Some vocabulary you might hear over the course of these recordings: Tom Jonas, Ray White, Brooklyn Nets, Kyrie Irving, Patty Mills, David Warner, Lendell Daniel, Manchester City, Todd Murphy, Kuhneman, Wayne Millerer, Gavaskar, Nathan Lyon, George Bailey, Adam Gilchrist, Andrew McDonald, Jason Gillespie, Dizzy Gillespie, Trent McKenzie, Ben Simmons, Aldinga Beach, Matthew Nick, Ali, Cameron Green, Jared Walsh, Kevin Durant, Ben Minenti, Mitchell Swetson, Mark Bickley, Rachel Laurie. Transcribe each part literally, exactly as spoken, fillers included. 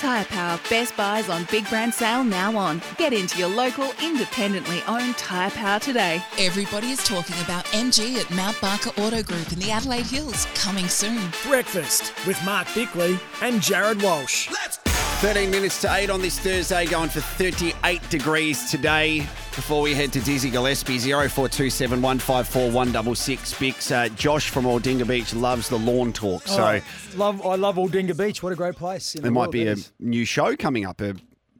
Tyre Power Best Buys on Big Brand Sale now on. Get into your local, independently owned Tyre Power today. Everybody is talking about M G at Mount Barker Auto Group in the Adelaide Hills. Coming soon. Breakfast with Mark Bickley and Jared Walsh. Let's go! thirteen minutes to eight on this Thursday, going for thirty-eight degrees today. Before we head to Dizzy Gillespie, oh four two seven, one five four, one six six. Bix, uh, Josh from Aldinga Beach loves the lawn talk. So oh, love, I love Aldinga Beach. What a great place. There the might be a new show coming up. A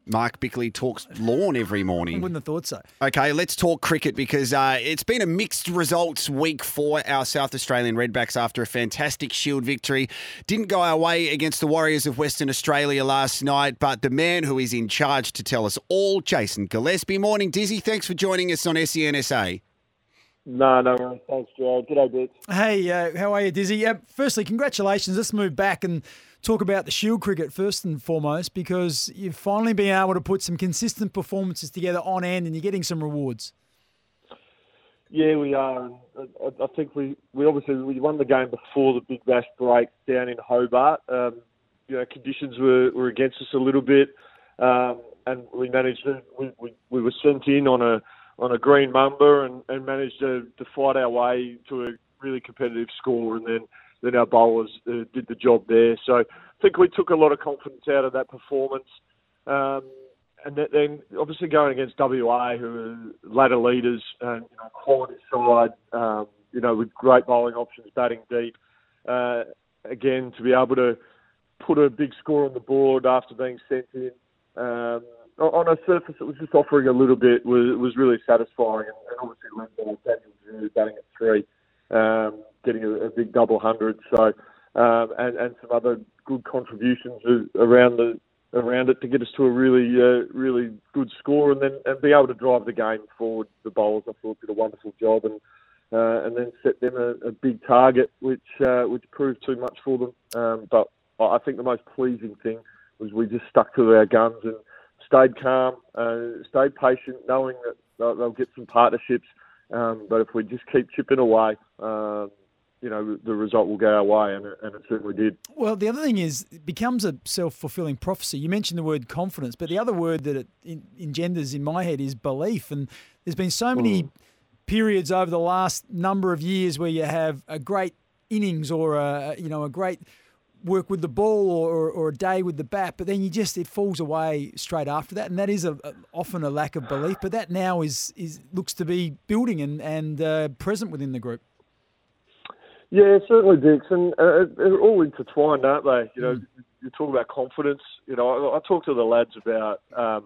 Mark Bickley talks lawn every morning. I wouldn't have thought so. Okay, let's talk cricket because uh, it's been a mixed results week for our South Australian Redbacks after a fantastic Shield victory. Didn't go our way against the Warriors of Western Australia last night, but the man who is in charge to tell us all, Jason Gillespie. Morning, Dizzy. Thanks for joining us on S E N S A. No, no worries. Thanks, Jared. G'day, Dick. Hey, uh, how are you, Dizzy? Uh, firstly, congratulations. Let's move back and talk about the Shield cricket first and foremost, because you've finally been able to put some consistent performances together on end and you're getting some rewards. Yeah, we are. I, I think we, we obviously we won the game before the Big Bash break down in Hobart. Um, you know, conditions were, were against us a little bit, um, and we managed to, we, we, we were sent in on a on a green mumba and, and managed to, to fight our way to a really competitive score, and then then our bowlers uh, did the job there. So I think we took a lot of confidence out of that performance. Um, and then obviously going against W A, who are ladder leaders and you know, quality side, um, you know, with great bowling options, batting deep. Uh, again, to be able to put a big score on the board after being sent in, um, on a surface that was just offering a little bit, was was really satisfying. And obviously Lendell Daniel batting at three. Um, getting a, a big double hundred, so um, and, and some other good contributions around the around it to get us to a really uh, really good score, and then and be able to drive the game forward. The bowlers, I thought, did a wonderful job, and uh, and then set them a, a big target, which uh, which proved too much for them. Um, but I think the most pleasing thing was we just stuck to our guns and stayed calm, uh, stayed patient, knowing that they'll, they'll get some partnerships. Um, but if we just keep chipping away, uh, you know, the result will go our way, and it, and it certainly did. Well, the other thing is it becomes a self-fulfilling prophecy. You mentioned the word confidence, but the other word that it in, engenders in my head is belief. And there's been so many mm. periods over the last number of years where you have a great innings or, a, you know, a great work with the ball or, or a day with the bat, but then you just, it falls away straight after that. And that is a, a, often a lack of belief, but that now is, is looks to be building and, and uh, present within the group. Yeah, certainly, Dix. And uh, they're all intertwined, aren't they? You know, mm. you talk about confidence. You know, I, I talk to the lads about, um,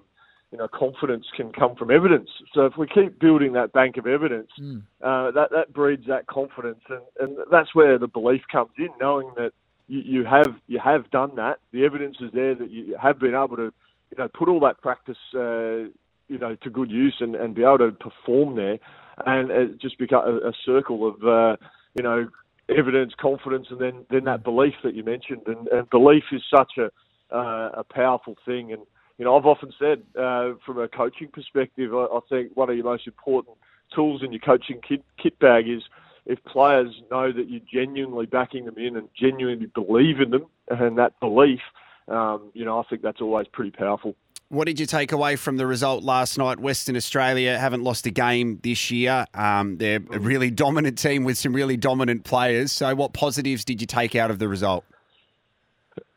you know, confidence can come from evidence. So if we keep building that bank of evidence, mm. uh, that, that breeds that confidence. And, and that's where the belief comes in, knowing that You have you have done that. The evidence is there that you have been able to, you know, put all that practice, uh, you know, to good use and, and be able to perform there, and it just become a, a circle of, uh, you know, evidence, confidence, and then, then that belief that you mentioned. And, and belief is such a uh, a powerful thing. And you know, I've often said uh, from a coaching perspective, I, I think one of your most important tools in your coaching kit, kit bag is, if players know that you're genuinely backing them in and genuinely believe in them, and that belief, um, you know, I think that's always pretty powerful. What did you take away from the result last night? Western Australia haven't lost a game this year. Um, they're a really dominant team with some really dominant players. So what positives did you take out of the result?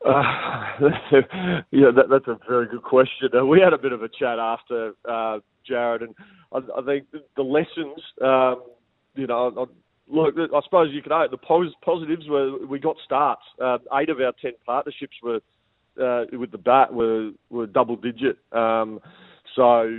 Uh, yeah, that, that's a very good question. Uh, we had a bit of a chat after, uh, Jared, and I, I think the lessons, um, you know, I, look, I suppose you could argue the pos- positives were we got starts. Uh, eight of our ten partnerships were uh, with the bat were were double digit. Um, so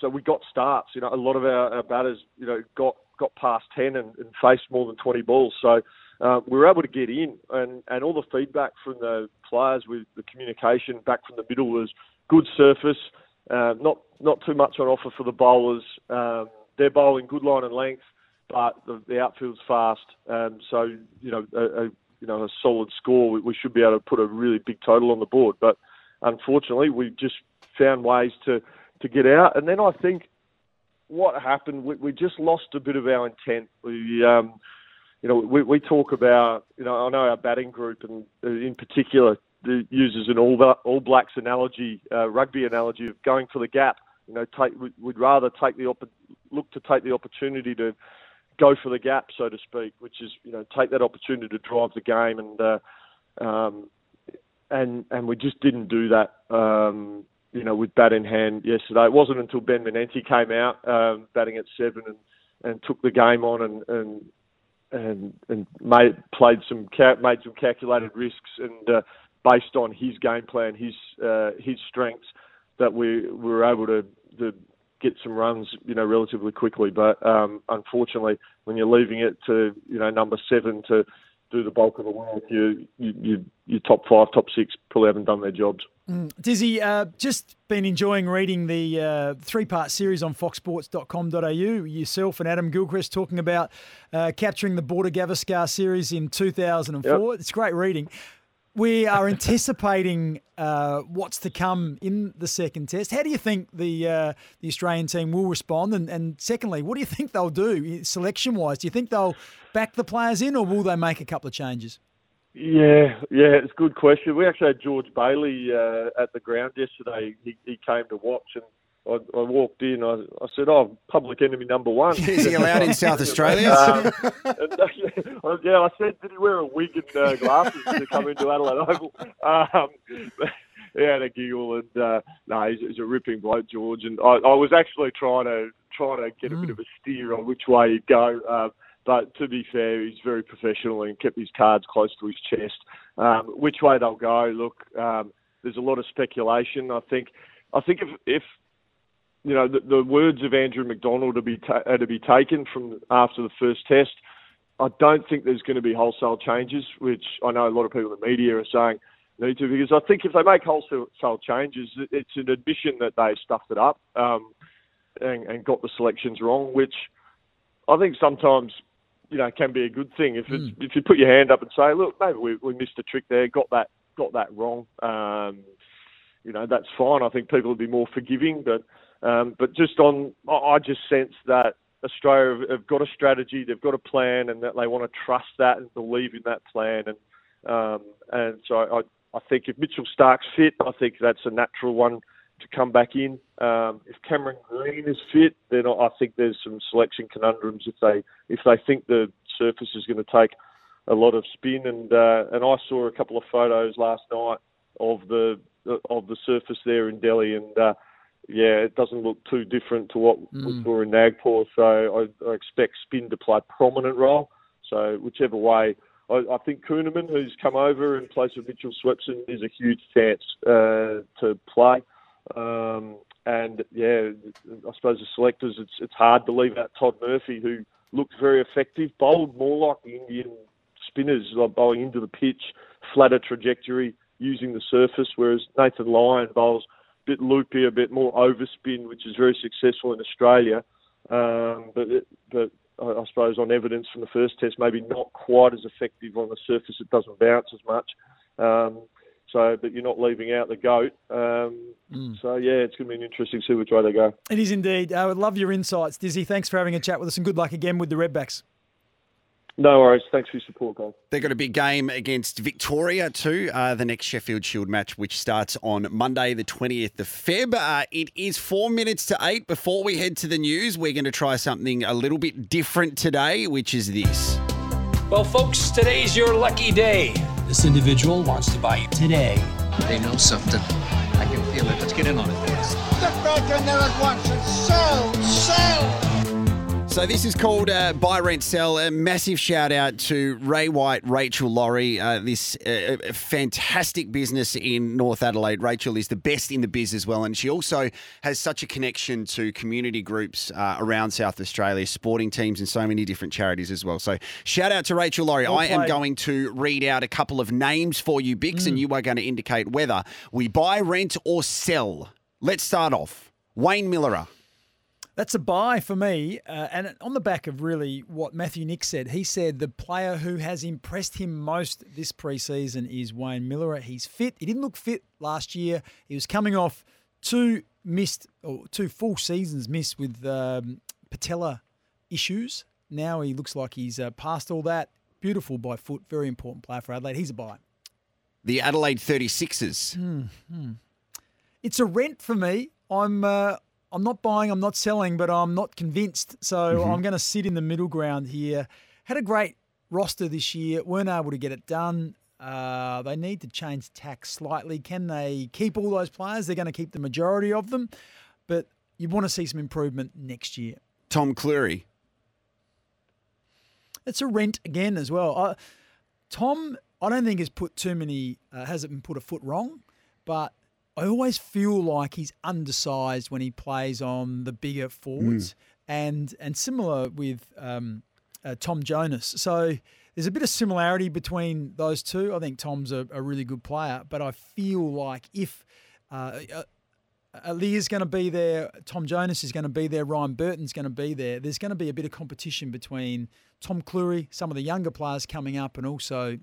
so we got starts. You know, a lot of our, our batters, you know, got, got past ten and, and faced more than twenty balls. So uh, we were able to get in, and, and all the feedback from the players with the communication back from the middle was good surface, uh, not not too much on offer for the bowlers. Um, they're bowling good line and length, but the, the outfield's fast, um, so you know a, a you know a solid score. We, we should be able to put a really big total on the board, but unfortunately, we just found ways to, to get out. And then I think what happened, we, we just lost a bit of our intent. We um, you know we, we talk about you know I know our batting group and in particular the, uses an all, all Blacks analogy, uh, rugby analogy of going for the gap. You know, take, we'd rather take the op- look to take the opportunity to go for the gap, so to speak, which is, you know, take that opportunity to drive the game, and uh, um, and and we just didn't do that. Um, you know, with bat in hand yesterday, it wasn't until Ben Minenti came out um, batting at seven and, and took the game on and and and, and made played some made some calculated risks and uh, based on his game plan, his uh, his strengths, that we were able to, to get some runs, you know, relatively quickly. But um, unfortunately, when you're leaving it to, you know, number seven to do the bulk of the work, you, you, you, your top five, top six probably haven't done their jobs. Mm. Dizzy, uh, just been enjoying reading the uh, three-part series on fox sports dot com dot a u. Yourself and Adam Gilchrist talking about uh, capturing the Border Gavaskar series in two thousand four. Yep. It's great reading. We are anticipating uh, what's to come in the second test. How do you think the uh, the Australian team will respond? And, and secondly, what do you think they'll do selection-wise? Do you think they'll back the players in, or will they make a couple of changes? Yeah, yeah, it's a good question. We actually had George Bailey uh, at the ground yesterday. He, he came to watch, and I, I walked in. I, I said, "Oh, public enemy number one." Is he allowed in South Australia? Um, and, yeah, I said, "Did he wear a wig and uh, glasses to come into Adelaide Oval?" Um, yeah, had a giggle, and uh, no, he's, he's a ripping bloke, George. And I, I was actually trying to trying to get a mm. bit of a steer on which way he'd go. Um, But to be fair, he's very professional and kept his cards close to his chest. Um, which way they'll go? Look, um, there's a lot of speculation. I think, I think if, if you know, the, the words of Andrew McDonald to be ta- are to be taken from after the first test, I don't think there's going to be wholesale changes, which I know a lot of people in the media are saying need to, because I think if they make wholesale changes, it's an admission that they stuffed it up um, and, and got the selections wrong, which I think sometimes, you know, it can be a good thing if it's, mm. if you put your hand up and say, look, maybe we, we missed a trick there, got that got that wrong. Um, you know, that's fine. I think people would be more forgiving, but um, but just on, I just sense that Australia have got a strategy, they've got a plan, and that they want to trust that and believe in that plan. And um, and so I I think if Mitchell Stark's fit, I think that's a natural one to come back in. Um, if Cameron Green is fit, then I think there's some selection conundrums if they if they think the surface is going to take a lot of spin. And uh, and I saw a couple of photos last night of the of the surface there in Delhi, and uh, yeah, it doesn't look too different to what mm. we saw in Nagpur. So I, I expect spin to play a prominent role. So whichever way, I, I think Kuhneman, who's come over in place of Mitchell Swetson, is a huge chance uh, to play. Um, and yeah, I suppose the selectors, it's it's hard to leave out Todd Murphy, who looked very effective, bowled more like the Indian spinners, like bowling into the pitch, flatter trajectory, using the surface, whereas Nathan Lyon bowls a bit loopy, a bit more overspin, which is very successful in Australia. Um, but it, but I suppose on evidence from the first test, maybe not quite as effective on the surface. It doesn't bounce as much. Um, So, but you're not leaving out the GOAT. Um, mm. So, yeah, it's going to be an interesting see which way they go. It is indeed. I would love your insights, Dizzy. Thanks for having a chat with us, and good luck again with the Redbacks. No worries. Thanks for your support, guys. They've got a big game against Victoria too, uh, the next Sheffield Shield match, which starts on Monday, the twentieth of February. Uh, it is four minutes to eight. Before we head to the news, we're going to try something a little bit different today, which is this. Well, folks, today's your lucky day. This individual wants to buy it today. They know something. I can feel it. Let's get in on it. Step back in there at once and sell, sell. So this is called uh, Buy, Rent, Sell. A massive shout out to Ray White, Rachel Laurie, uh, this uh, fantastic business in North Adelaide. Rachel is the best in the biz as well, and she also has such a connection to community groups uh, around South Australia, sporting teams and so many different charities as well. So shout out to Rachel Laurie. Well I am going to read out a couple of names for you, Bix, mm. and you are going to indicate whether we buy, rent or sell. Let's start off. Wayne Millerer. That's a buy for me. Uh, and on the back of really what Matthew Nick said, he said the player who has impressed him most this preseason is Wayne Millerer. He's fit. He didn't look fit last year. He was coming off two missed or two full seasons missed with um, patella issues. Now he looks like he's uh, past all that. Beautiful by foot. Very important player for Adelaide. He's a buy. the Adelaide thirty-sixers. Mm, mm. It's a rent for me. I'm uh, I'm not buying, I'm not selling, but I'm not convinced. So mm-hmm. I'm going to sit in the middle ground here. Had a great roster this year. Weren't able to get it done. Uh, they need to change tack slightly. Can they keep all those players? They're going to keep the majority of them. But you want to see some improvement next year. Tom Cleary. It's a rent again as well. Uh, Tom, I don't think has put too many, uh, hasn't been put a foot wrong, but I always feel like he's undersized when he plays on the bigger forwards, mm. and and similar with um, uh, Tom Jonas. So there's a bit of similarity between those two. I think Tom's a, a really good player, but I feel like if uh, uh, Ali is going to be there, Tom Jonas is going to be there, Ryan Burton's going to be there, there's going to be a bit of competition between Tom Cleary, some of the younger players coming up, and also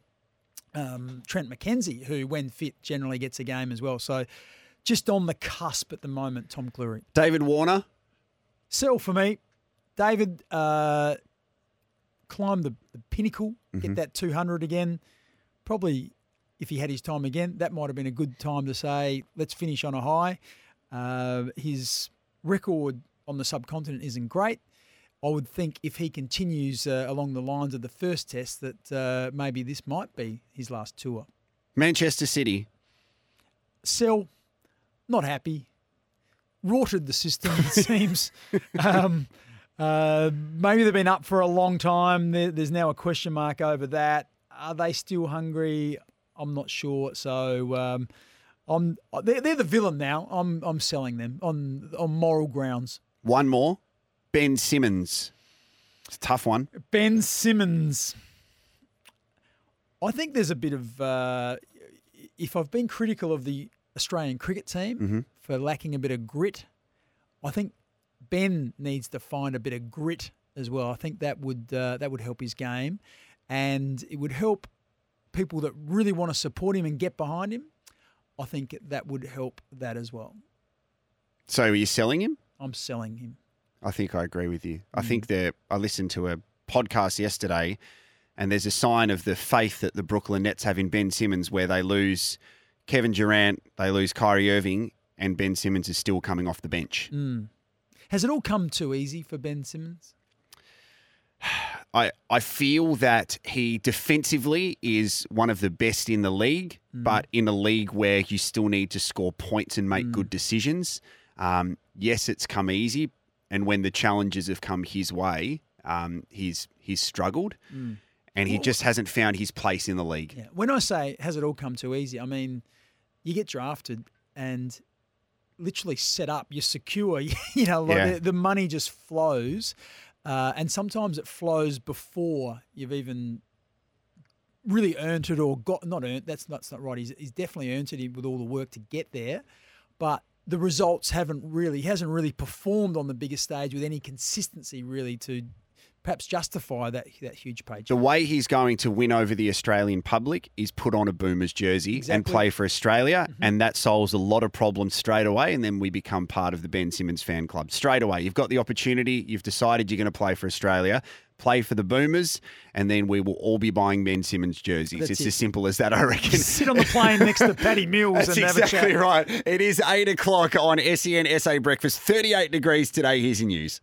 um, Trent McKenzie, who, when fit, generally gets a game as well. So just on the cusp at the moment, Tom Cleary. David Warner? Sell for me. David uh, climbed the, the pinnacle, mm-hmm. get that two hundred again. Probably, if he had his time again, that might have been a good time to say, let's finish on a high. Uh, his record on the subcontinent isn't great. I would think if he continues uh, along the lines of the first test that uh, maybe this might be his last tour. Manchester City. Sell, not happy. Rorted the system, it seems. Um, uh, maybe they've been up for a long time. There, there's now a question mark over that. Are they still hungry? I'm not sure. So... Um, I'm, they're, they're the villain now. I'm I'm selling them on on moral grounds. One more, Ben Simmons. It's a tough one. Ben Simmons. I think there's a bit of, uh, if I've been critical of the Australian cricket team mm-hmm. for lacking a bit of grit, I think Ben needs to find a bit of grit as well. I think that would uh, that would help his game, and it would help people that really want to support him and get behind him. I think that would help that as well. So are you selling him? I'm selling him. I think I agree with you. I mm. think that I listened to a podcast yesterday and there's a sign of the faith that the Brooklyn Nets have in Ben Simmons where they lose Kevin Durant, they lose Kyrie Irving, and Ben Simmons is still coming off the bench. Mm. Has it all come too easy for Ben Simmons? I I feel that he defensively is one of the best in the league, mm. but in a league where you still need to score points and make mm. good decisions, um, yes, it's come easy. And when the challenges have come his way, um, he's he's struggled, mm. and he just hasn't found his place in the league. Yeah. When I say has it all come too easy, I mean you get drafted and literally set up, you're secure. You know, like yeah. the, the money just flows. Uh, and sometimes it flows before you've even really earned it or got – not earned, that's, that's not right. He's, he's definitely earned it with all the work to get there. But the results haven't really – he hasn't really performed on the biggest stage with any consistency really to perhaps justify that, that huge paycheck. The way he's going to win over the Australian public is put on a Boomers jersey exactly. and play for Australia, mm-hmm. and that solves a lot of problems straight away, and then we become part of the Ben Simmons fan club. Straight away, you've got the opportunity, you've decided you're going to play for Australia, play for the Boomers, and then we will all be buying Ben Simmons jerseys. That's it's it. As simple as that, I reckon. Sit on the plane next to Patty Mills That's and exactly have a chat. Right. It is eight o'clock on SENSA Breakfast, thirty-eight degrees today. Here's your news.